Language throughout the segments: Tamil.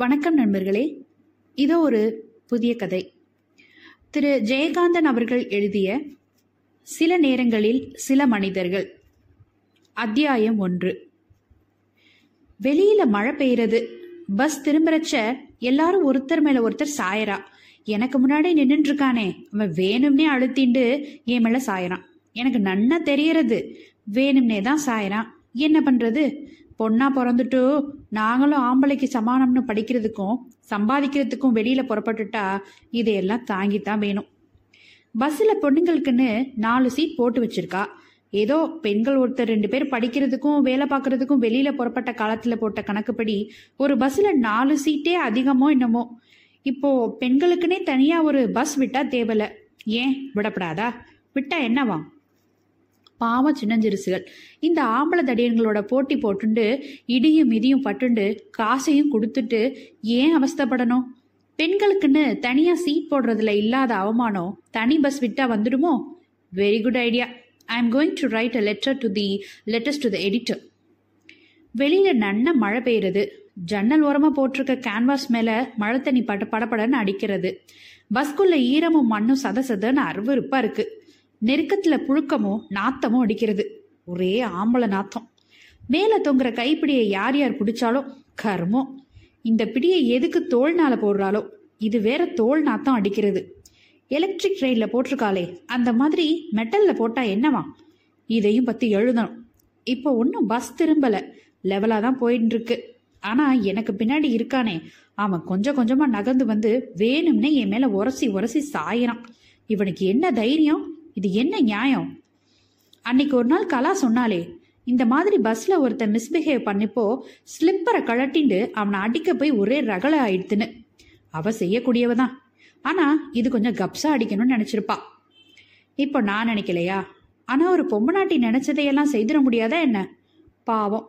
வணக்கம் நண்பர்களே, இதோ ஒரு புதிய கதை. திரு ஜெயகாந்தன் அவர்கள் எழுதிய சில நேரங்களில் சில மனிதர்கள், அத்தியாயம் 1. வெளியில மழை பெய்யறது, பஸ் திரும்புறச்ச எல்லாரும் ஒருத்தர் மேல ஒருத்தர் சாயறா. எனக்கு முன்னாடி நின்றுட்டு இருக்கானே அவன் வேணும்னே அழுத்திண்டு என் மேல சாயறான். எனக்கு நன்னா தெரியறது, வேணும்னே தான் சாயறான். என்ன பண்றது? பொண்ணா பிறந்துட்டு நாங்களும் ஆம்பளைக்கு சமானம்னு படிக்கிறதுக்கும் சம்பாதிக்கிறதுக்கும் வெளியில புறப்பட்டுட்டா இதையெல்லாம் தாங்கித்தான் வேணும். பஸ்ல பொண்ணுங்களுக்குன்னு 4 சீட் போட்டு வச்சிருக்கா. ஏதோ பெண்கள் ஒருத்தர் 2 பேர் படிக்கிறதுக்கும் வேலை பார்க்கறதுக்கும் வெளியில புறப்பட்ட காலத்துல போட்ட கணக்குப்படி ஒரு பஸ்ல 4 சீட்டே அதிகமோ என்னமோ. இப்போ பெண்களுக்குன்னே தனியா ஒரு பஸ் விட்டா தேவல, ஏன் விடப்படாதா? விட்டா என்னவா? பாவம் சின்னஞ்சிறுசுகள், இந்த ஆம்பளை தடியன்களோட போட்டி போட்டுண்டு இடியும் இடியும் பட்டுண்டு காசையும் கொடுத்துட்டு ஏன் அவஸ்தப்படணும்? பெண்களுக்குன்னு தனியா சீட் போடுறதுல இல்லாத அவமானம் தனி பஸ் விட்டா வந்துடுமோ? Very good idea. I am going to write a letter to the letters to the editor. வெளியில நன்ன மழை பெய்யுறது. ஜன்னல் ஓரமா போட்டிருக்க கேன்வாஸ் மேல மழை தண்ணி படப்படன்னு அடிக்கிறது. பஸ்குள்ள ஈரமும் மண்ணும் சதசதன்னு அருவருப்பா இருக்கு. நெருக்கத்துல புழுக்கமும் நாத்தமும் அடிக்கிறது. ஒரே ஆம்பளை நாத்தம். மேல தொங்குற கைப்பிடியை யார் யார் பிடிச்சாலோ கர்மோ. இந்த பிடியை எதுக்கு தோல்னால போடுறாலோ, இது வேற தோல் நாத்தம் அடிக்கிறது. எலக்ட்ரிக் ரயில்ல போட்டிருக்காளே அந்த மாதிரி மெட்டல்ல போட்டா என்னவா? இதையும் பத்தி எழுதணும். இப்போ ஒன்னும் பஸ் திரும்பல, லெவலாதான் போயிட்டு இருக்கு. ஆனா எனக்கு பின்னாடி இருக்கானே அவன் கொஞ்சம் கொஞ்சமா நகர்ந்து வந்து வேணும்னே என் மேல உரசி உரசி சாயிறான். இவனுக்கு என்ன தைரியம்? இது என்ன நியாயம்? அன்னைக்கு ஒரு நாள் கலா சொன்னாலே, இந்த மாதிரி பஸ்ல ஒருத்த மிஸ்பிஹேவ் பண்ணிப்போ ஸ்லிப்பரை கழட்டிண்டு அவனை அடிக்க போய் ஒரே ரகளை ஆயிடுத்துன்னு. அவ செய்யக்கூடியவதான், ஆனா இது கொஞ்சம் கப்ஸா அடிக்கணும்னு நினைச்சிருப்பா. இப்போ நான் நினைக்கலையா? ஆனா ஒரு பொம்மநாட்டி நினைச்சதையெல்லாம் செய்திட முடியாதா என்ன? பாவம்,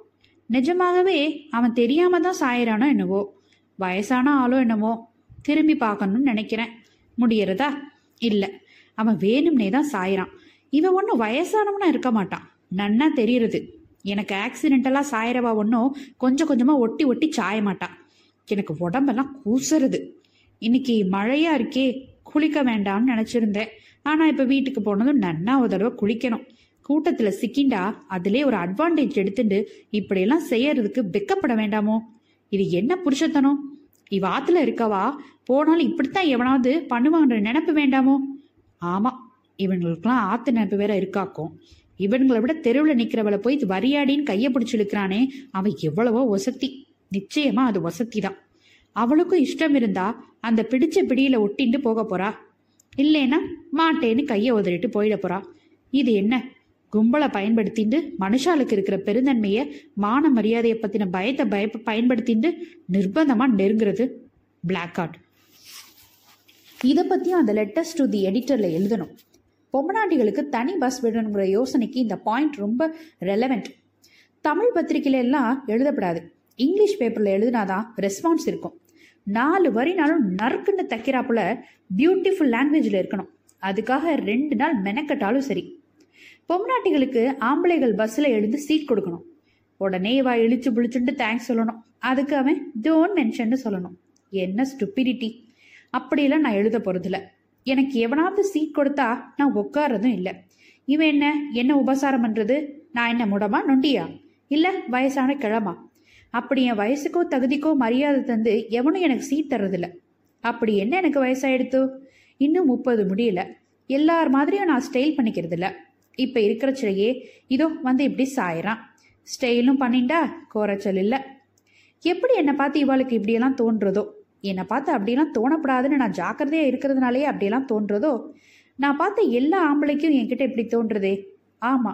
நிஜமாகவே அவன் தெரியாம தான் சாயிறானோ என்னவோ, வயசான ஆளோ என்னவோ. திரும்பி பார்க்கணும்னு நினைக்கிறேன். முடியறதா? இல்லை, அவன் வேணும்னே தான் சாயிறான். இவன் ஒன்றும் வயசானவனா இருக்க மாட்டான், நன்னா தெரியுறது. எனக்கு ஆக்சிடென்டலா சாயிறவா ஒன்றும் கொஞ்சம் கொஞ்சமா ஒட்டி ஒட்டி சாய மாட்டான். எனக்கு உடம்பெல்லாம் கூசுறது. இன்னைக்கு மழையா இருக்கே, குளிக்க வேண்டாம்னு நினைச்சிருந்தேன். ஆனா இப்ப வீட்டுக்கு போனதும் நன்னா ஒரு தடவை குளிக்கணும். கூட்டத்துல சிக்கிண்டா அதுலேயே ஒரு அட்வான்டேஜ் எடுத்துட்டு இப்படியெல்லாம் செய்யறதுக்கு வெக்கப்பட வேண்டாமோ? இது என்ன புருஷத்தனம்? இவ ஆத்துல இருக்கவா போனாலும் இப்படித்தான் எவனாவது பண்ணுவான்ற நினைப்பு வேண்டாமோ? ஆமா, இவங்களுக்குலாம் ஆத்து நினைப்பு வேற இருக்காக்கும். இவன்களை விட தெருவில் நிக்கிறவளை போய் வரியாடின்னு கைய பிடிச்சு இழுக்கிறானே அவன் எவ்வளவோ வசதி. நிச்சயமா அது வசதி தான். அவளுக்கும் இஷ்டம் இருந்தா அந்த பிடிச்ச பிடியில ஒட்டிட்டு போக போறா, இல்லைன்னா மாட்டேன்னு கைய உதறிட்டு போயிட போறா. இது என்ன கும்பலை பயன்படுத்திட்டு மனுஷாளுக்கு இருக்கிற பெருந்தன்மைய மான மரியாதையை பத்தின பயத்தை பயன்படுத்திட்டு நிர்பந்தமா நெருங்குறது பிளாக் ஆர்ட். இதை பற்றியும் அந்த லெட்டர்ஸ் டு தி எடிட்டரில் எழுதணும். பொம்மநாட்டிகளுக்கு தனி பஸ் விடணுங்கிற யோசனைக்கு இந்த பாயிண்ட் ரொம்ப ரெலவெண்ட். தமிழ் பத்திரிகையில எல்லாம் எழுதப்படாது, இங்கிலீஷ் பேப்பரில் எழுதினாதான் ரெஸ்பான்ஸ் இருக்கும். 4 வரினாலும் நறுக்குன்னு தைக்கிறாப்புல பியூட்டிஃபுல் லாங்குவேஜில் இருக்கணும். அதுக்காக 2 நாள் மெனக்கட்டாலும் சரி. பொம்மநாட்டிகளுக்கு ஆம்பளைகள் பஸ்ஸில் எழுந்து சீட் கொடுக்கணும். உடனே வா இழிச்சு பிடிச்சுட்டு தேங்க்ஸ் சொல்லணும். அதுக்கு அவன் டோன்ட் மென்ஷன்னு சொல்லணும். என்ன ஸ்டூபிடிட்டி! அப்படியெல்லாம் நான் எழுத போறதில்ல. எனக்கு எவனாவது சீட் கொடுத்தா நான் உட்காரதும் இல்லை. இவன் என்ன என்ன உபசாரம் பண்றது? நான் என்ன முடமா நொண்டியா? இல்ல வயசான கிழமா? அப்படி என் வயசுக்கோ தகுதிக்கோ மரியாதை தந்து எவனும் எனக்கு சீட் தர்றதில்ல. அப்படி என்ன எனக்கு வயசாயிடுத்து? இன்னும் 30 முடியல. எல்லார் மாதிரியும் நான் ஸ்டைல் பண்ணிக்கிறது இல்லை. இப்ப இருக்கிறச்சிலையே இதோ வந்து இப்படி சாயிறான். ஸ்டைலும் பண்ணிண்டா கோரச்சல் இல்லை. எப்படி என்னை பார்த்து இவாளுக்கு இப்படியெல்லாம் தோன்றதோ, என்னை பார்த்து அப்படியெல்லாம் தோணப்படாதுன்னு நான் ஜாக்கிரதையா இருக்கிறதுனாலே அப்படியெல்லாம் தோன்றதோ? நான் பார்த்த எல்லா ஆம்பளைக்கும் என்கிட்ட இப்படி தோன்றதே. ஆமா,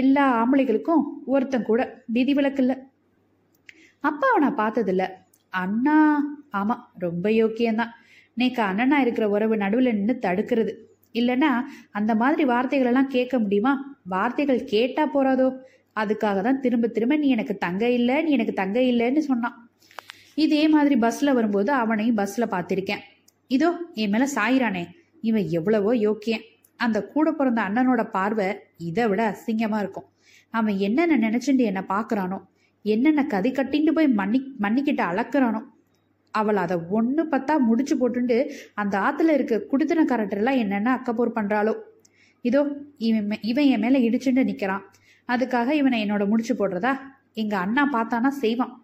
எல்லா ஆம்பளைகளுக்கும் ஒருத்தன் கூட விதிவிலக்கு இல்லை. அப்பாவை நான் பார்த்ததில்ல. அண்ணா, ஆமா ரொம்ப யோக்கியம்தான். நேக்கு அண்ணனா இருக்கிற உறவு நடுவில் நின்று தடுக்கிறது. இல்லைன்னா அந்த மாதிரி வார்த்தைகள் எல்லாம் கேட்க முடியுமா? வார்த்தைகள் கேட்டா போறாதோ, அதுக்காக தான் திரும்ப திரும்ப நீ எனக்கு தங்க இல்லை, நீ எனக்கு தங்க இல்லைன்னு சொன்னான். இதே மாதிரி பஸ்ல வரும்போது அவனையும் பஸ்ல பார்த்திருக்கேன். இதோ என் மேல சாயிறானே இவன் எவ்வளவோ யோக்கியன். அந்த கூட பிறந்த அண்ணனோட பார்வை இதை விட அசிங்கமா இருக்கும். அவன் என்னென்ன நினைச்சுட்டு என்னை பாக்குறானோ, என்னென்ன கதை கட்டின்னு போய் மன்னிக்கிட்ட அளக்குறானோ. அவள் அதை ஒன்று பார்த்தா முடிச்சு போட்டுண்டு அந்த ஆற்றுல இருக்க குடித்தன கரண்டெல்லாம் என்னென்ன அக்கப்போர் பண்ணுறாளோ. இதோ இவன் என் மேலே இடிச்சுட்டு நிற்கிறான், அதுக்காக இவனை என்னோட முடிச்சு போடுறதா? எங்கள் அண்ணா பார்த்தானா செய்வான்.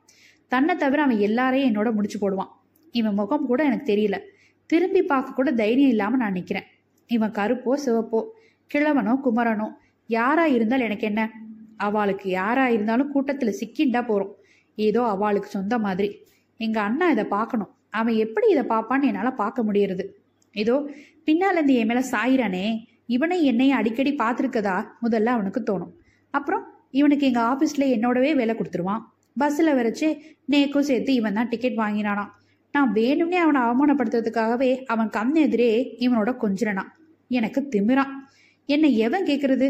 தன்னை தவிர அவன் எல்லாரையும் என்னோட முடிச்சு போடுவான். இவன் முகம் கூட எனக்கு தெரியல, திரும்பி பார்க்க கூட தைரியம் இல்லாமல் நான் நிற்கிறேன். இவன் கருப்போ சிவப்போ கிழவனோ குமரனோ யாராக இருந்தால் எனக்கு என்ன? அவளுக்கு யாராக இருந்தாலும் கூட்டத்தில் சிக்கிண்டா போகிறோம், ஏதோ அவளுக்கு சொந்த மாதிரி. எங்கள் அண்ணா இதை பார்க்கணும், அவன் எப்படி இதை பார்ப்பான்னு என்னால் பார்க்க முடியறது. ஏதோ பின்னாலேருந்து என் மேலே சாயிறானே, இவனை என்னையும் அடிக்கடி பார்த்துருக்கதா முதல்ல அவனுக்கு தோணும். அப்புறம் இவனுக்கு எங்கள் ஆஃபீஸில் என்னோடவே வேலை கொடுத்துருவான். பஸ்ஸில் வரைச்சு நேக்கும் சேர்த்து இவன் தான் டிக்கெட் வாங்கினானான். நான் வேணும்னே அவனை அவமானப்படுத்துறதுக்காகவே அவன் கண் எதிரே இவனோட கொஞ்சினான். எனக்கு திமிரான். என்னை எவன் கேட்குறது?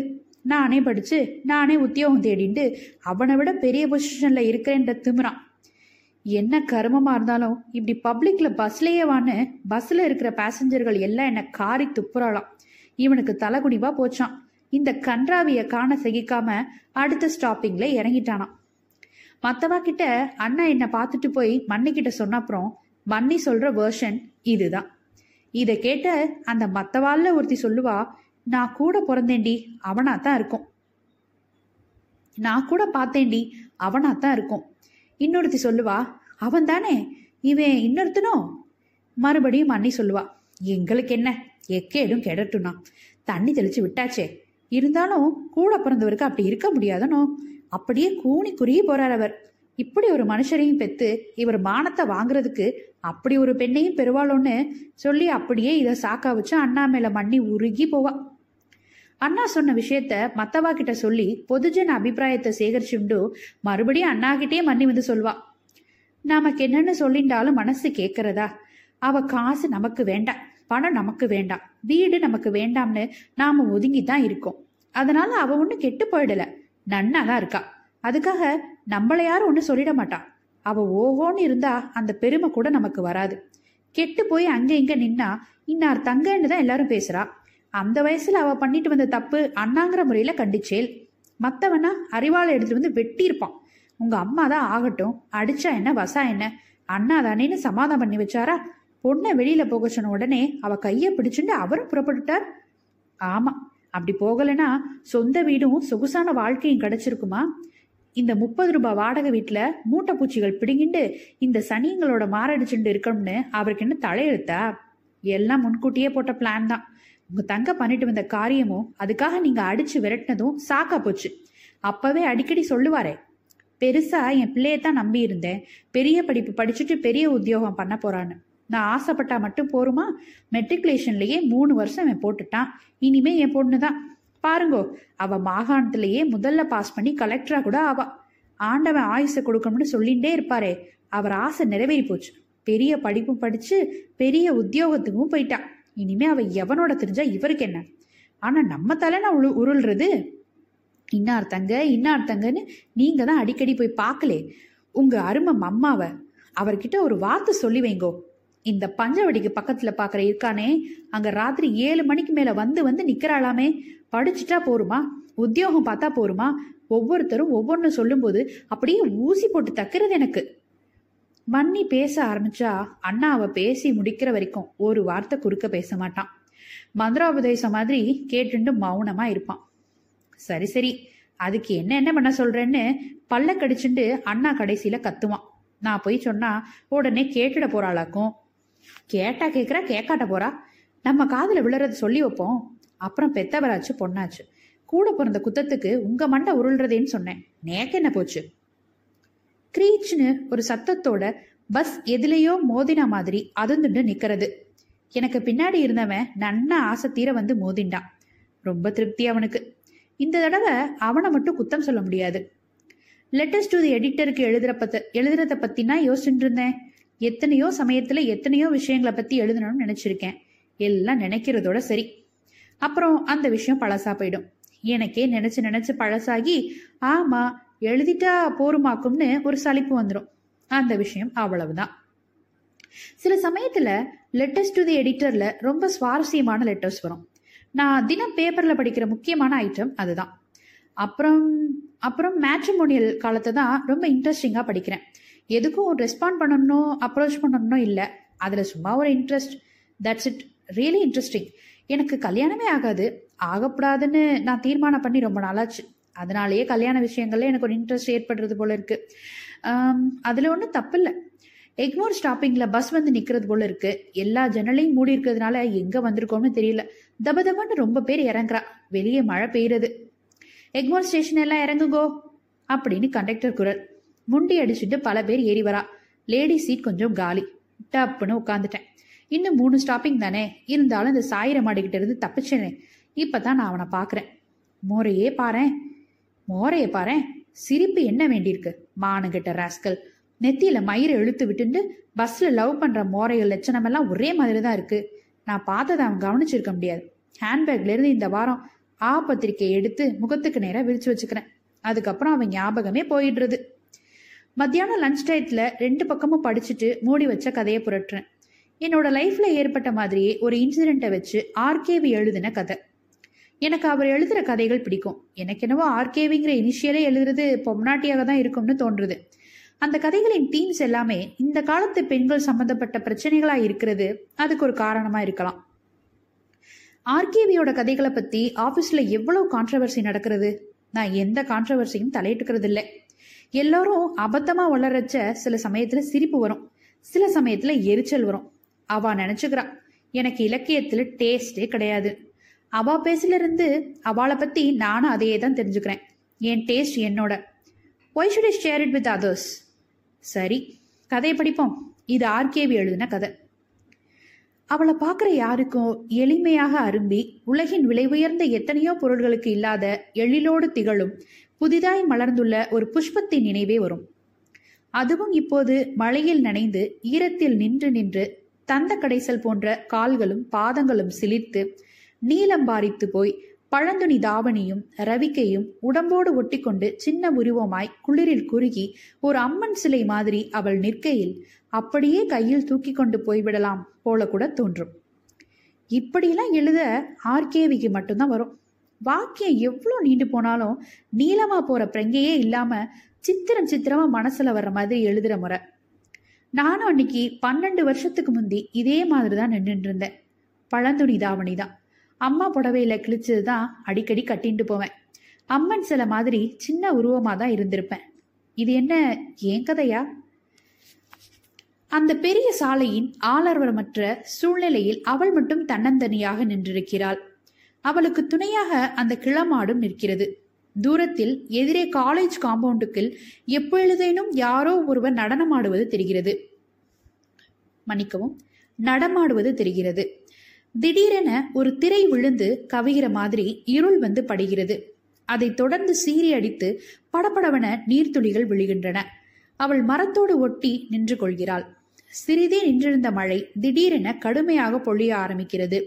நானே படித்து நானே உத்தியோகம் தேடிண்டு அவனை விட பெரிய பொசிஷனில் இருக்கிறேன்ற திமிரான். என்ன கருமமாக இருந்தாலும் இப்படி பப்ளிக்கில் பஸ்லேயே வான்னு பஸ்ஸில் இருக்கிற பேசஞ்சர்கள் எல்லாம் என்னை காரி துப்புறாளாம். இவனுக்கு தலைகுனிவாக போச்சான். இந்த கன்றாவியை காண சகிக்காம அடுத்த ஸ்டாப்பிங்கில் இறங்கிட்டானான். மற்றவா கிட்ட அண்ணா என்னை பார்த்துட்டு போய் மண்ணிக்கிட்ட சொன்ன அப்புறம் மண்ணி சொல்கிற வேர்ஷன் இதுதான். இதை கேட்ட அந்த மற்றவாளில் ஒருத்தி சொல்லுவா, நான் கூட பிறந்தேண்டி அவனாத்தான் இருக்கும், நான் கூட பார்த்தேண்டி அவனாத்தான் இருக்கும். இன்னொருத்தி சொல்லுவா, அவன் தானே இவன் இன்னொருத்தனோ. மறுபடியும் மண்ணி சொல்லுவா, எங்களுக்கு என்ன, எக்கேடும் கெடட்டும்னா தண்ணி தெளிச்சு விட்டாச்சே. இருந்தாலும் கூட பிறந்தவருக்கு அப்படி இருக்க முடியாதனோ, அப்படியே கூணி குறுகி போறார் அவர். இப்படி ஒரு மனுஷரையும் பெத்து இவர் மானத்தை வாங்குறதுக்கு அப்படி ஒரு பெண்ணையும் பெறுவாளோன்னு சொல்லி அப்படியே இதை சாக்கா வச்சு அண்ணா மேல மண்ணி உருகி போவா. அண்ணா சொன்ன விஷயத்த மத்தவா கிட்ட சொல்லி பொதுஜன அபிப்பிராயத்தை சேகரிச்சுண்டு மறுபடியும் அண்ணா கிட்டே மண்ணி வந்து சொல்வா. நமக்கு என்னன்னு சொல்லிட்டாலும் மனசு கேட்கறதா? அவ காசு நமக்கு வேண்டாம், பணம் நமக்கு வேண்டாம், வீடு நமக்கு வேண்டாம்னு நாம ஒதுங்கிதான் இருக்கோம். அதனால அவ ஒண்ணு கெட்டு போயிடல, நன்னாதான் இருக்கா. அதுக்காக நம்மள யாரும் ஒன்று சொல்லிட மாட்டான். அவள் ஓஹோன்னு இருந்தா அந்த பெருமை கூட நமக்கு வராது. கெட்டு போய் அங்கே இங்கே நின்னா இன்னார் தங்கன்னு தான் எல்லாரும் பேசுறா. அந்த வயசுல அவள் பண்ணிட்டு வந்த தப்பு அண்ணாங்கிற முறையில கண்டிச்சேல். மற்றவனா அறிவாளை எடுத்துட்டு வந்து வெட்டியிருப்பான். உங்க அம்மா தான் ஆகட்டும், அடிச்சா என்ன வசா என்ன, அண்ணா தானேன்னு சமாதானம் பண்ணி வச்சாரா. பொண்ணை வெளியில போக சொன்ன உடனே அவ கையை பிடிச்சுட்டு அவரும் புறப்பட்டுட்டார். ஆமா, அப்படி போகலைன்னா சொந்த வீடும் சொகுசான வாழ்க்கையும் கிடைச்சிருக்குமா? இந்த 30 ரூபாய் வாடகை வீட்டில் மூட்டை பூச்சிகள் பிடுங்கிண்டு இந்த சனியங்களோட மாரடிச்சுட்டு இருக்கணும்னு அவருக்கு என்ன தலையெழுத்தா? எல்லாம் முன்கூட்டியே போட்ட பிளான் தான். உங்கள் தங்க பண்ணிட்டு வந்த காரியமும் அதுக்காக நீங்கள் அடித்து விரட்டினதும் சாக்கா போச்சு. அப்போவே அடிக்கடி சொல்லுவாரே, பெருசாக என் பிள்ளையத்தான் நம்பி இருந்தேன், பெரிய படிப்பு படிச்சுட்டு பெரிய உத்தியோகம் பண்ண போகிறான்னு. நான் ஆசைப்பட்டா மட்டும் போருமா? மெட்ரிகுலேஷன்லேயே 3 வருஷம் அவன் போட்டுட்டான், இனிமே என் பொண்ணு தான். பாருங்கோ, அவள் மாகாணத்திலேயே முதல்ல பாஸ் பண்ணி கலெக்டராக கூட ஆவா. ஆண்டவன் ஆயுசை கொடுக்கணும்னு சொல்லிகிட்டே இருப்பாரே, அவர் ஆசை நிறைவேறி போச்சு. பெரிய படிப்பும் படித்து பெரிய உத்தியோகத்துக்கும் போயிட்டான். இனிமே அவள் எவனோட தெரிஞ்சா இவருக்கு என்ன? ஆனால் நம்ம தலைனா உருள்றது. இன்னார் தங்க இன்னார் தங்கன்னு நீங்கள் தான் அடிக்கடி போய் பார்க்கலே. உங்கள் அருமம் அம்மாவை அவர்கிட்ட ஒரு வார்த்தை சொல்லி வைங்கோ. இந்த பஞ்சவடிக்கு பக்கத்துல பாக்குற இருக்கானே, அங்க ராத்திரி 7 மணிக்கு மேல வந்து வந்து நிக்கிறாளாமே, படிச்சுட்டா போருமா, உத்தியோகம் பார்த்தா போருமா? ஒவ்வொருத்தரும் ஒவ்வொன்னு சொல்லும் போது அப்படியே ஊசி போட்டு தக்கிறது எனக்கு. மன்னி பேச ஆரம்பிச்சா அண்ணா அவ பேசி முடிக்கிற வரைக்கும் ஒரு வார்த்தை குறுக்க பேச மாட்டான். மந்திரோபதேசம் மாதிரி கேட்டுண்டு மௌனமா இருப்பான். சரி சரி, அதுக்கு என்ன என்ன பண்ண சொல்றேன்னு பல்ல கடிச்சுண்டு அண்ணா கடைசியில கத்துவான். நான் போய் சொன்னா உடனே கேட்டுட போறாளாக்கும். கேட்டா கேட்குறா, கேட்காட்ட போறா. நம்ம காதில் விழுறது சொல்லி வைப்போம். அப்புறம் பெத்தவராச்சு பொண்ணாச்சு, கூட பிறந்த குத்தத்துக்கு உங்க மண்டை உருள்றதேன்னு சொன்னேன், நேக்கு என்ன போச்சு? கிரீச்சுன்னு ஒரு சத்தத்தோட பஸ் எதுலேயோ மோதினா மாதிரி அதுந்துண்டு நிற்கிறது. எனக்கு பின்னாடி இருந்தவன் நன்னா ஆசை தீர வந்து மோதிண்டான். ரொம்ப திருப்தி அவனுக்கு. இந்த தடவை அவனை மட்டும் குத்தம் சொல்ல முடியாது. லெட்டர்ஸ் டு தி எடிட்டருக்கு எழுதுறத பற்றினா யோசிச்சுட்டு இருந்தேன். எத்தனையோ சமயத்தில் எத்தனையோ விஷயங்களை பற்றி எழுதணும்னு நினச்சிருக்கேன். எல்லாம் நினைக்கிறதோட சரி, அப்புறம் அந்த விஷயம் பழசாக போயிடும். எனக்கே நினச்சி நினச்சி பழசாகி ஆமாம் எழுதிட்டா போருமாக்கும்னு ஒரு சலிப்பு வந்துடும். அந்த விஷயம் அவ்வளவுதான். சில சமயத்தில் லெட்டர்ஸ் டு தி எடிட்டரில் ரொம்ப சுவாரஸ்யமான லெட்டர்ஸ் வரும். நான் தினம் பேப்பரில் படிக்கிற முக்கியமான ஐட்டம் அதுதான். அப்புறம் மேட்ரிமோனியல் காலத்தை தான் ரொம்ப இன்ட்ரெஸ்டிங்காக படிக்கிறேன். எதுக்கும் ரெஸ்பாண்ட் பண்ணணும், அப்ரோச் பண்ணணும் இல்லை, அதில் சும்மா ஒரு interest. That's it. Really interesting. எனக்கு கல்யாணமே ஆகாது, ஆகப்படாதுன்னு நான் தீர்மானம் பண்ணி ரொம்ப நாளாச்சு. அதனாலேயே கல்யாண விஷயங்கள்ல எனக்கு ஒரு இன்ட்ரெஸ்ட் ஏற்படுறது போல இருக்கு. அதில் ஒன்றும் தப்பு இல்லை. எக்மோர் ஸ்டாப்பிங்கில் பஸ் வந்து நிற்கிறது போல இருக்கு. எல்லா ஜன்னலையும் மூடி இருக்கிறதுனால எங்கே வந்திருக்கோம்னு தெரியல. தபதபன்னு ரொம்ப பேர் இறங்குறா. வெளியே மழை பெய்யுறது. எக்மோர் ஸ்டேஷன் எல்லாம் இறங்குங்கோ அப்படின்னு கண்டக்டர் குரல். முண்டி அடிச்சுட்டு பல பேர் ஏறி வரா. லேடி சீட் கொஞ்சம் காலி. டப்புன்னு உட்காந்துட்டேன். இன்னும் 3 ஸ்டாப்பிங் தானே, இருந்தாலும் இந்த சாயிர மாடிக்கிட்ட இருந்து தப்பிச்சேனே. இப்பதான் நான் அவனை பார்க்குறேன். மோரையே பாறேன். சிரிப்பு என்ன வேண்டியிருக்கு மானுகிட்ட ராஸ்கல். நெத்தியில மயிரை இழுத்து விட்டுண்டு பஸ்ல லவ் பண்ற மோரைகள் லட்சணம் எல்லாம் ஒரே மாதிரி தான் இருக்கு. நான் பார்த்ததை அவன் கவனிச்சிருக்க முடியாது. ஹேண்ட்பேக்ல இருந்து இந்த வாரம் ஆ பத்திரிக்கையை எடுத்து முகத்துக்கு நேராக விரிச்சு வச்சுக்கிறேன். அதுக்கப்புறம் அவன் ஞாபகமே போயிடுறது. மத்தியானம் லஞ்ச் டயத்தில் 2 பக்கமும் படிச்சுட்டு மூடி வச்ச கதையை புரட்டுறேன். என்னோட லைஃப்ல ஏற்பட்ட மாதிரியே ஒரு இன்சிடென்ட்டை வச்சு ஆர்.கே.வி. எழுதின கதை. எனக்கு அவர் எழுதுகிற கதைகள் பிடிக்கும். எனக்கு என்னவோ ஆர்.கே.விங்கிற இனிஷியலே எழுதுறது பொம்னாட்டியாக தான் இருக்கும்னு தோன்றுறது. அந்த கதைகளின் தீம்ஸ் எல்லாமே இந்த காலத்து பெண்கள் சம்பந்தப்பட்ட பிரச்சனைகளாக இருக்கிறது. அதுக்கு ஒரு காரணமாக இருக்கலாம். ஆர்.கே.வியோட கதைகளை பற்றி ஆஃபீஸில் எவ்வளோ கான்ட்ரவர்சி நடக்கிறது. நான் எந்த கான்ட்ரவர்சியும் தலையிட்டுக்கிறது இல்லை. எல்லாரும் அபத்தமாக வளரச்ச சில சமயத்தில் சிரிப்பு வரும், சில சமயத்தில் எரிச்சல் வரும். அவள் நினச்சிக்கிறா எனக்கு இலக்கியத்தில் டேஸ்டே கிடையாது. அவள் பேசிலிருந்து அவளை பற்றி நானும் அதையே தான் தெரிஞ்சுக்கிறேன். என் டேஸ்ட் என்னோட. Why should I share it with others? சரி, கதையை படிப்போம். இது ஆர்.கே.வி. எழுதின கதை. அவளை பார்க்குற யாருக்கும் எளிமையாக அரும்பி உலகின் விலை உயர்ந்த எத்தனையோ பொருள்களுக்கு இல்லாத எழிலோடு திகழும் புதிதாய் மலர்ந்துள்ள ஒரு புஷ்பத்தின் நினைவே வரும். அதுவும் இப்போது மழையில் நனைந்து ஈரத்தில் நின்று நின்று தந்த கடைசல் போன்ற கால்களும் பாதங்களும் சிலிர்த்து நீலம் பாரித்து போய் பழந்துணி தாவணியும் ரவிக்கையும் உடம்போடு ஒட்டி கொண்டு சின்ன உருவமாய் குளிரில் குறுகி ஒரு அம்மன் சிலை மாதிரி அவள் நிற்கையில் அப்படியே கையில் தூக்கி கொண்டு போய்விடலாம் போல கூட தோன்றும். இப்படிலாம் எழுத ஆர்.கே.விக்கு மட்டும்தான் வரும். வாக்கியம் எவ்வளோ நீண்டு போனாலும் நீளமா போற பிரங்கையே இல்லாம சித்திரம் சித்திரமா மனசுல வர்ற மாதிரி எழுதுற முறை. நானும் அன்னைக்கு 12 வருஷத்துக்கு முந்தி இதே மாதிரி தான் நின்றுட்டு இருந்தேன். பழந்துணி தாவணி தான். அம்மா புடவையில கிழிச்சது தான் அடிக்கடி கட்டின்ட்டு போவேன். அம்மன் சில மாதிரி சின்ன உருவமாக தான் இருந்திருப்பேன். இது என்ன ஏன் கதையா? அந்த பெரிய சாலையின் ஆளர்வரமற்ற சூழ்நிலையில் அவள் மட்டும் தன்னந்தனியாக நின்றிருக்கிறாள். அவளுக்கு துணையாக அந்த கிளமாடும் நிற்கிறது. தூரத்தில் எதிரே காலேஜ் காம்பவுண்டுக்கு எப்பொழுதேனும் யாரோ ஒருவர் நடமாடுவது தெரிகிறது. திடீரென ஒரு திரை விழுந்து கவிகிற மாதிரி இருள் வந்து படுகிறது. அதை தொடர்ந்து சீறி அடித்து படபடவென நீர்த்துளிகள் விழுகின்றன. அவள் மரத்தோடு ஒட்டி நின்று கொள்கிறாள். சிறிதே நின்றிருந்த மழை திடீரென கடுமையாக பொழிய ஆரம்பிக்கிறது.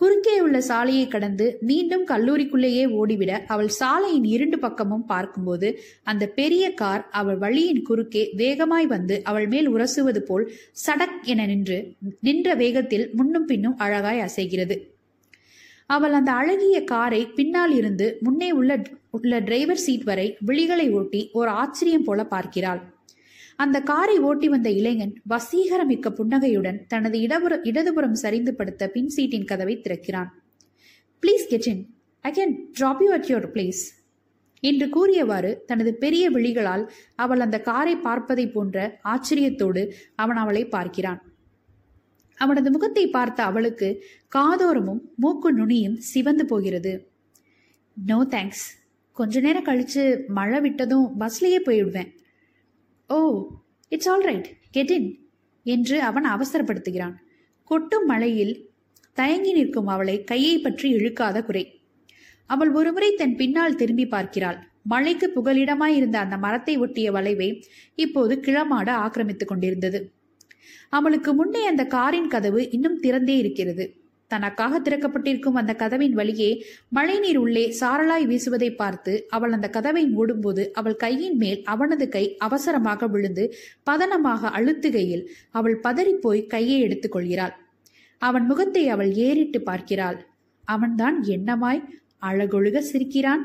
குறுக்கே உள்ள சாலையை கடந்து மீண்டும் கல்லூரிக்குள்ளேயே ஓடிவிட அவள் சாலையின் 2 பக்கமும் பார்க்கும்போது அந்த பெரிய கார் அவள் வழியின் குறுக்கே வேகமாய் வந்து அவள் மேல் உரசுவது போல் சடக் என நின்ற வேகத்தில் முன்னும் பின்னும் அழகாய் அசைகிறது. அவள் அந்த அழகிய காரை பின்னால் இருந்து முன்னே உள்ள டிரைவர் சீட் வரை விழிகளை ஓட்டி ஒரு ஆச்சரியம் போல பார்க்கிறாள். அந்த காரை ஓட்டி வந்த இளைஞன் வசீகரமிக்க புன்னகையுடன் தனது இடதுபுறம் சரிந்து படுத்த பின் சீட்டின் கதவை திறக்கிறான். "Please get in, I can drop you at your place" என்று கூறியவாறு தனது பெரிய விழிகளால் அவள் அந்த காரை பார்ப்பதை போன்ற ஆச்சரியத்தோடு அவளை பார்க்கிறான். அவனது முகத்தை பார்த்த அவளுக்கு காதோரமும் மூக்கு நுனியும் சிவந்து போகிறது. "நோ தேங்க்ஸ், கொஞ்ச நேரம் கழிச்சு மழை விட்டதும் பஸ்லேயே போயிடுவேன்." "Oh, it's all right, get in" என்று அவன் அவசரப்படுத்துகிறான். கொட்டும் மழையில் தயங்கி நிற்கும் அவளை கையை பற்றி இழுக்காத குறை. அவள் ஒருமுறை தன் பின்னால் திரும்பி பார்க்கிறாள். மழைக்கு புகலிடமாயிருந்த அந்த மரத்தை ஒட்டிய வளைவை இப்போது கிளமாட ஆக்கிரமித்துக் கொண்டிருந்தது. அவளுக்கு முன்னே அந்த காரின் கதவு இன்னும் திறந்தே இருக்கிறது. தனக்காக திறக்கப்பட்டிருக்கும் அந்த கதவின் வழியே மழைநீர் உள்ளே சாரலாய் வீசுவதை பார்த்து அவள் அந்த கதவை மூடும்போது அவள் கையின் மேல் அவனது கை அவசரமாக விழுந்து பதனமாக அழுத்துகையில் அவள் பதறிப்போய் கையை எடுத்துக்கொள்கிறாள். அவன் முகத்தை அவள் ஏறிட்டு பார்க்கிறாள். அவன்தான் என்னமாய் அழகொழுக சிரிக்கிறான்.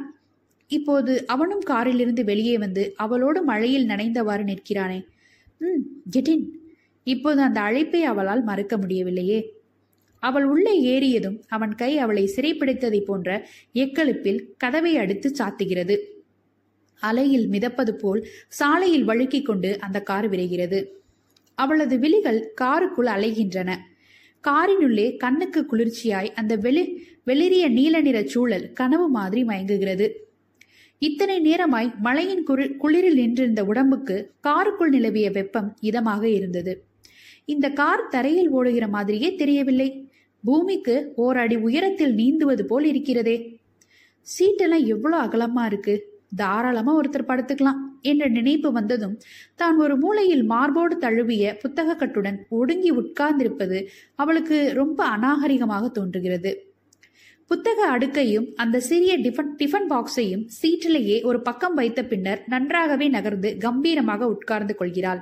இப்போது அவனும் காரிலிருந்து வெளியே வந்து அவளோடு மழையில் நனைந்தவாறு நிற்கிறானே, கெட்டின். இப்போது அந்த அழைப்பை அவளால் மறக்க முடியவில்லையே. அவள் உள்ளே ஏறியதும் அவன் கை அவளை சிறைப்பிடித்ததை போன்ற எக்களிப்பில் கதவை அடித்து சாத்துகிறது. அலையில் மிதப்பது போல் சாலையில் வழுக்கிக் கொண்டு அந்த கார் விரைகிறது. அவளது விழிகள் காருக்குள் அலைகின்றன. காரினுள்ளே கண்ணுக்கு குளிர்ச்சியாய் அந்த வெளிரிய நீல நிற சூழல் கனவு மாதிரி மயங்குகிறது. இத்தனை நேரமாய் மழையின் குளிரில் நின்றிருந்த உடம்புக்கு காருக்குள் நிலவிய வெப்பம் இதமாக இருந்தது. இந்த கார் தரையில் ஓடுகிற மாதிரியே தெரியவில்லை. பூமிக்கு ஓரடி உயரத்தில் நீந்துவது போல் இருக்கிறதே. சீட்டெல்லாம் எவ்வளோ அகலமா இருக்கு, தாராளமா ஒருத்தர் படுத்துக்கலாம் என்ற நினைப்பு வந்ததும் தான் ஒரு மூலையில் மார்போடு தழுவிய புத்தக கட்டுடன் ஒடுங்கி உட்கார்ந்திருப்பது அவளுக்கு ரொம்ப அநாகரிகமாக தோன்றுகிறது. புத்தக அடுக்கையும் அந்த சிறிய டிஃபன் பாக்ஸையும் சீட்டிலேயே ஒரு பக்கம் வைத்த பின்னர் நன்றாகவே நகர்ந்து கம்பீரமாக உட்கார்ந்து கொள்கிறாள்.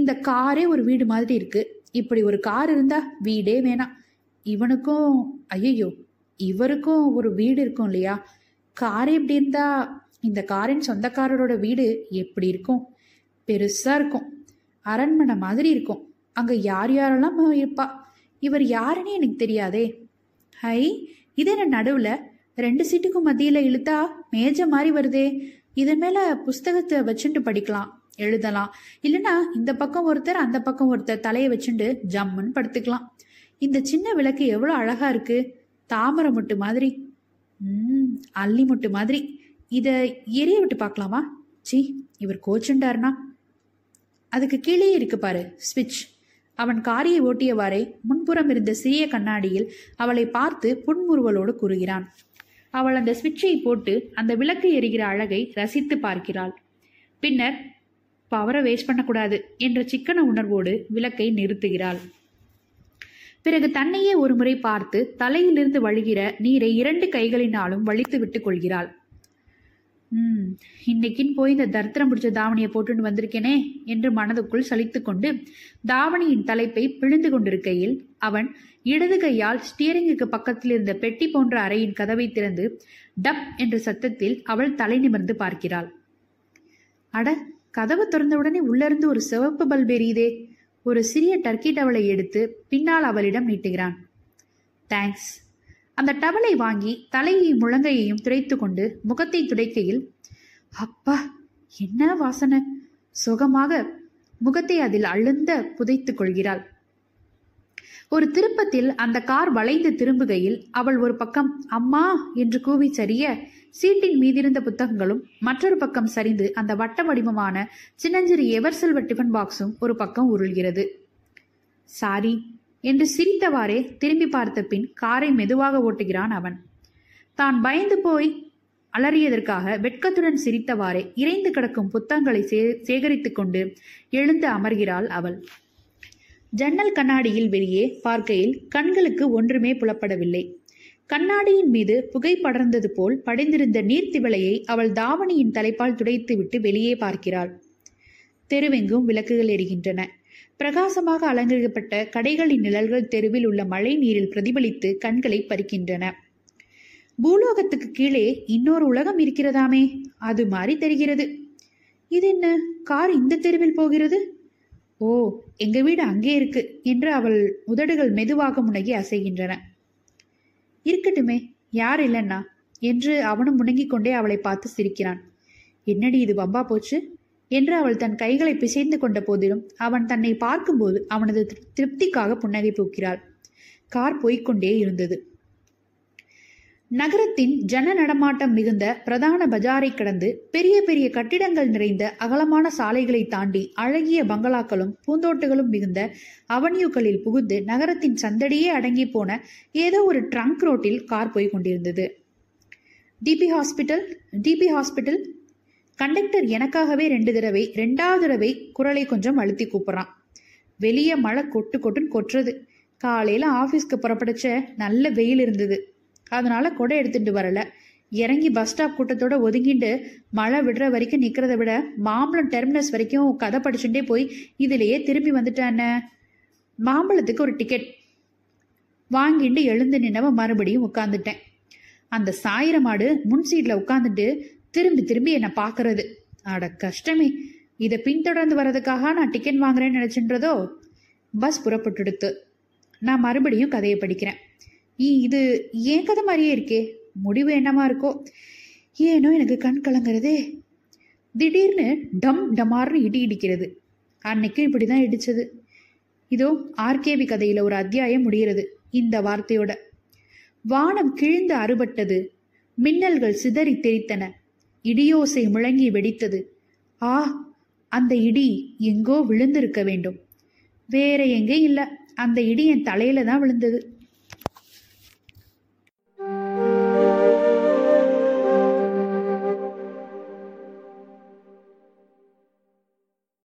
இந்த காரே ஒரு வீடு மாதிரி இருக்கு. இப்படி ஒரு கார் இருந்தா வீடே வேணாம். இவனுக்கும் ஐயோ இவருக்கும் ஒரு வீடு இருக்கும் இல்லையா? கார் எப்படி இருந்தா இந்த காரின் சொந்தக்காரரோட வீடு எப்படி இருக்கும்? பெருசா இருக்கும், அரண்மனை மாதிரி இருக்கும். அங்க யார் யாரெல்லாம் இருப்பா? இவர் யாருன்னு எனக்கு தெரியாதே. ஹை, இது என்ன நடுவுல ரெண்டு சீட்டுக்கும் மத்தியில இழுத்தா மேஜ மாதிரி வருதே. இதன் மேல புஸ்தகத்தை வச்சுட்டு படிக்கலாம், எழுதலாம். இல்லைன்னா இந்த பக்கம் ஒருத்தர் அந்த பக்கம் ஒருத்தர் தலையை வச்சுட்டு ஜம்முன்னு படுத்துக்கலாம். இந்த சின்ன விளக்கு எவ்வளோ அழகா இருக்கு, தாமரை முட்டு மாதிரி, அல்லி முட்டு மாதிரி. இதை எரிய விட்டு பார்க்கலாமா? சி, இவர் கோச்சுண்டாருனா. அதுக்கு கீழே இருக்கு பாரு ஸ்விட்ச். அவன் காரியை ஓட்டியவாறே முன்புறம் இருந்த சிறிய கண்ணாடியில் அவளை பார்த்து புன்முறுவலோடு கூறுகிறான். அவள் அந்த ஸ்விட்சை போட்டு அந்த விளக்கு எரிகிற அழகை ரசித்து பார்க்கிறாள். பின்னர் பவரை வேஸ்ட் பண்ணக்கூடாது என்ற சிக்கன உணர்வோடு விளக்கை நிறுத்துகிறாள். பிறகு தன்னையே ஒரு முறை பார்த்து தலையிலிருந்து வழிகிற நீரை இரண்டு கைகளினாலும் வலித்து விட்டு கொள்கிறாள். இன்னைக்குன்னு போய் இந்த தர்த்திரம் பிடிச்ச தாவணியை போட்டுன்னு வந்திருக்கேனே என்று மனதுக்குள் சலித்து கொண்டு தாவணியின் தலைப்பை பிழிந்து கொண்டிருக்கையில் அவன் இடது கையால் ஸ்டியரிங்குக்கு பக்கத்தில் இருந்த பெட்டி போன்ற அறையின் கதவை திறந்து டப் என்ற சத்தத்தில் அவள் தலை நிமிர்ந்து பார்க்கிறாள். அட, கதவு திறந்தவுடனே உள்ளிருந்து ஒரு சிவப்பு பல்பு எரியுதே. ஒரு சிறிய டர்க்கி டவலை எடுத்து பின்னால் அவளிடம் நீட்டுகிறான். தேங்க்ஸ். அந்த டவலை வாங்கி தலையையும் முழங்கையையும் துடைத்து கொண்டு முகத்தை துடைக்கையில் அப்பா என்ன வாசனை. சுகமாக முகத்தை அதில் அழுந்த புதைத்துக் கொள்கிறாள். ஒரு திருப்பத்தில் அந்த கார் வளைந்து திரும்புகையில் அவள் ஒரு பக்கம் அம்மா என்று கூவி சரிய சீட்டின் மீதிருந்த புத்தகங்களும் மற்றொரு பக்கம் சரிந்து அந்த வட்ட வடிவமான சின்னஞ்சிறு எவர்செல்வ டிஃபன் பாக்ஸும் ஒரு பக்கம் உருள்கிறது. சாரி என்று சிரித்தவாறே திரும்பி பார்த்த பின் காரை மெதுவாக ஓட்டுகிறான் அவன். தான் பயந்து போய் அலறியதற்காக வெட்கத்துடன் சிரித்தவாறே இறைந்து கிடக்கும் புத்தகங்களை சேகரித்து கொண்டு எழுந்து அமர்கிறாள் அவள். ஜன்னல் கண்ணாடியில் வெளியே பார்க்கையில் கண்களுக்கு ஒன்றுமே புலப்படவில்லை. கண்ணாடியின் மீது புகை படர்ந்தது போல் படைந்திருந்த நீர்த்திவளையை அவள் தாவணியின் தலைப்பால் துடைத்து விட்டு வெளியே பார்க்கிறாள். தெருவெங்கும் விளக்குகள் எரிகின்றன. பிரகாசமாக அலங்கரிக்கப்பட்ட கடைகளின் நிழல்கள் தெருவில் உள்ள மழை நீரில் பிரதிபலித்து கண்களை பறிக்கின்றன. பூலோகத்துக்கு கீழே இன்னொரு உலகம் இருக்கிறதாமே, அது மாதிரி தெரிகிறது. இது என்ன கார் இந்த தெருவில் போகிறது? ஓ, எங்க வீடு அங்கே இருக்கு என்று அவள் உதடுகள் மெதுவாக முனகி அசைகின்றன. இருக்கட்டுமே, யார் இல்லைன்னா என்று அவனும் முணங்கிக் கொண்டே அவளை பார்த்து சிரிக்கிறான். என்னடி இது வம்பா போச்சு என்று அவள் தன் கைகளை பிசைந்து கொண்ட போதிலும் அவன் தன்னை பார்க்கும்போது அவனது திருப்திக்காக புன்னகை பூக்கிறாள். கார் போய்கொண்டே இருந்தது. நகரத்தின் ஜன நடமாட்டம் மிகுந்த பிரதான பஜாரை கடந்து பெரிய பெரிய கட்டிடங்கள் நிறைந்த அகலமான சாலைகளை தாண்டி அழகிய பங்களாக்களும் பூந்தோட்டுகளும் மிகுந்த அவன்யூக்களில் புகுந்து நகரத்தின் சந்தடியே அடங்கி போன ஏதோ ஒரு ட்ரங்க் ரோட்டில் கார் போய்கொண்டிருந்தது. TB hospital. கண்டக்டர் எனக்காகவே ரெண்டாவது தடவை குரலை கொஞ்சம் அழுத்தி கூப்பிட்றான். வெளியே மழை கொட்டு கொட்டுன்னு கொட்டுறது. காலையில் ஆஃபீஸ்க்கு புறப்படச்ச நல்ல வெயில் இருந்தது, அதனால கொடை எடுத்துட்டு வரல. இறங்கி பஸ் ஸ்டாப் கூட்டத்தோட ஒதுங்கிட்டு மழை விடுற வரைக்கும் நிக்கிறத விட மாம்பழம் டெர்மினஸ் வரைக்கும் கதை படிச்சுட்டே போய் இதுலயே திரும்பி வந்துட்டானே. மாம்பழத்துக்கு ஒரு டிக்கெட் வாங்கிட்டு எழுந்து நின்னவ மறுபடியும் உட்காந்துட்டேன். அந்த சாயிரமாடு முன் சீட்ல உட்காந்துட்டு திரும்பி என்னை பாக்குறது. அட கஷ்டமே, இதை பின்தொடர்ந்து வர்றதுக்காக நான் டிக்கெட் வாங்குறேன்னு நினச்சின்றதோ பஸ் புறப்பட்டுடுத்து. நான் மறுபடியும் கதையை படிக்கிறேன். இது ஏன் கதை மாதிரியே இருக்கே, முடிவு என்னமா இருக்கோ ஏனோ எனக்கு கண் கலங்கிறதே. திடீர்னு டம் டமார்னு இடி இடிக்கிறது. அன்னைக்கும் இப்படி தான் இடிச்சது. இதோ ஆர்.கே.வி கதையில் ஒரு அத்தியாயம் முடிகிறது இந்த வார்த்தையோட. வானம் கிழிந்து அறுபட்டது, மின்னல்கள் சிதறி தெரித்தன, இடியோசை முழங்கி வெடித்தது. ஆ, அந்த இடி எங்கோ விழுந்திருக்க வேண்டும். வேற எங்கே இல்லை, அந்த இடி என் தலையில தான் விழுந்தது.